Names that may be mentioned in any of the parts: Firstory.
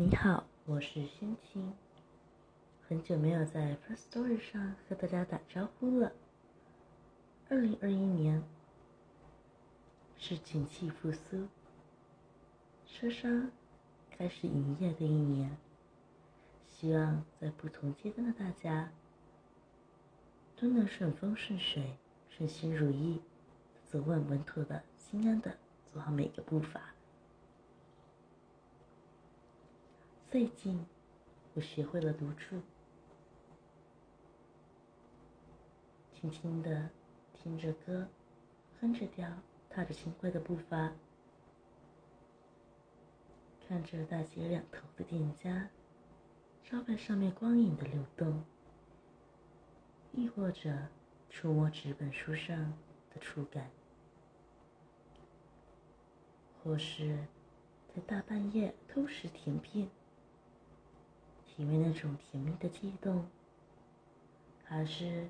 你好，我是轩晴，很久没有在 Firstory 上和大家打招呼了。2021年是景气复苏、车商开始营业的一年，希望在不同阶段的大家都能顺风顺水、顺心如意，走稳稳妥的、心安的做好每个步伐。最近我学会了独处，轻轻的听着歌，哼着调，踏着轻快的步伐，看着大街两头的店家招牌上面光影的流动，亦或者触摸纸本书上的触感，或是在大半夜偷食甜品，体味那种甜蜜的悸动，还是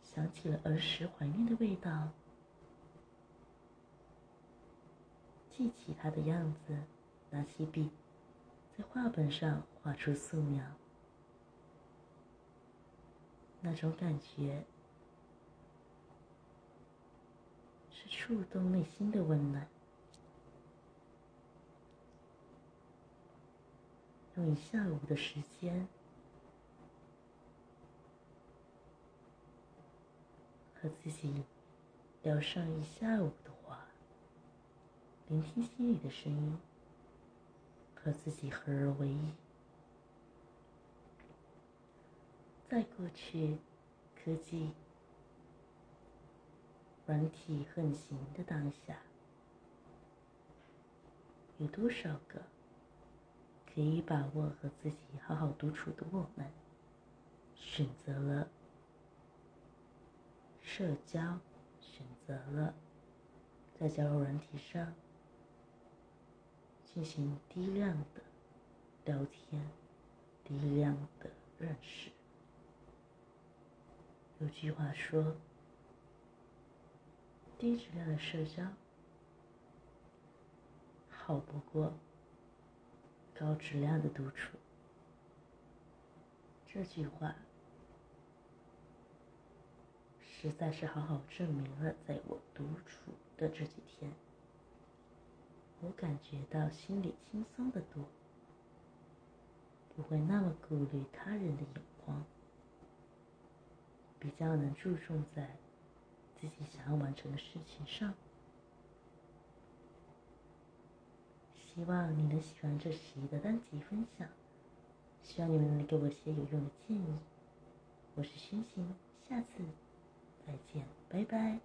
想起了儿时怀念的味道，记起它的样子，拿起笔，在画本上画出素描。那种感觉是触动内心的温暖。用一下午的时间和自己聊上一下午的话，聆听心里的声音，和自己合而为一。在过去科技软体横行的当下，有多少个可以把握和自己好好独处的我们，选择了社交，选择了在交友软体上进行低量的聊天、低量的认识。有句话说，低质量的社交好不过高质量的独处，这句话实在是好好证明了，在我独处的这几天，我感觉到心里轻松得多，不会那么顾虑他人的眼光，比较能注重在自己想要完成的事情上。希望你能喜欢这期的单集分享，希望你们能给我一些有用的建议。我是轩晴，下次再见，拜拜。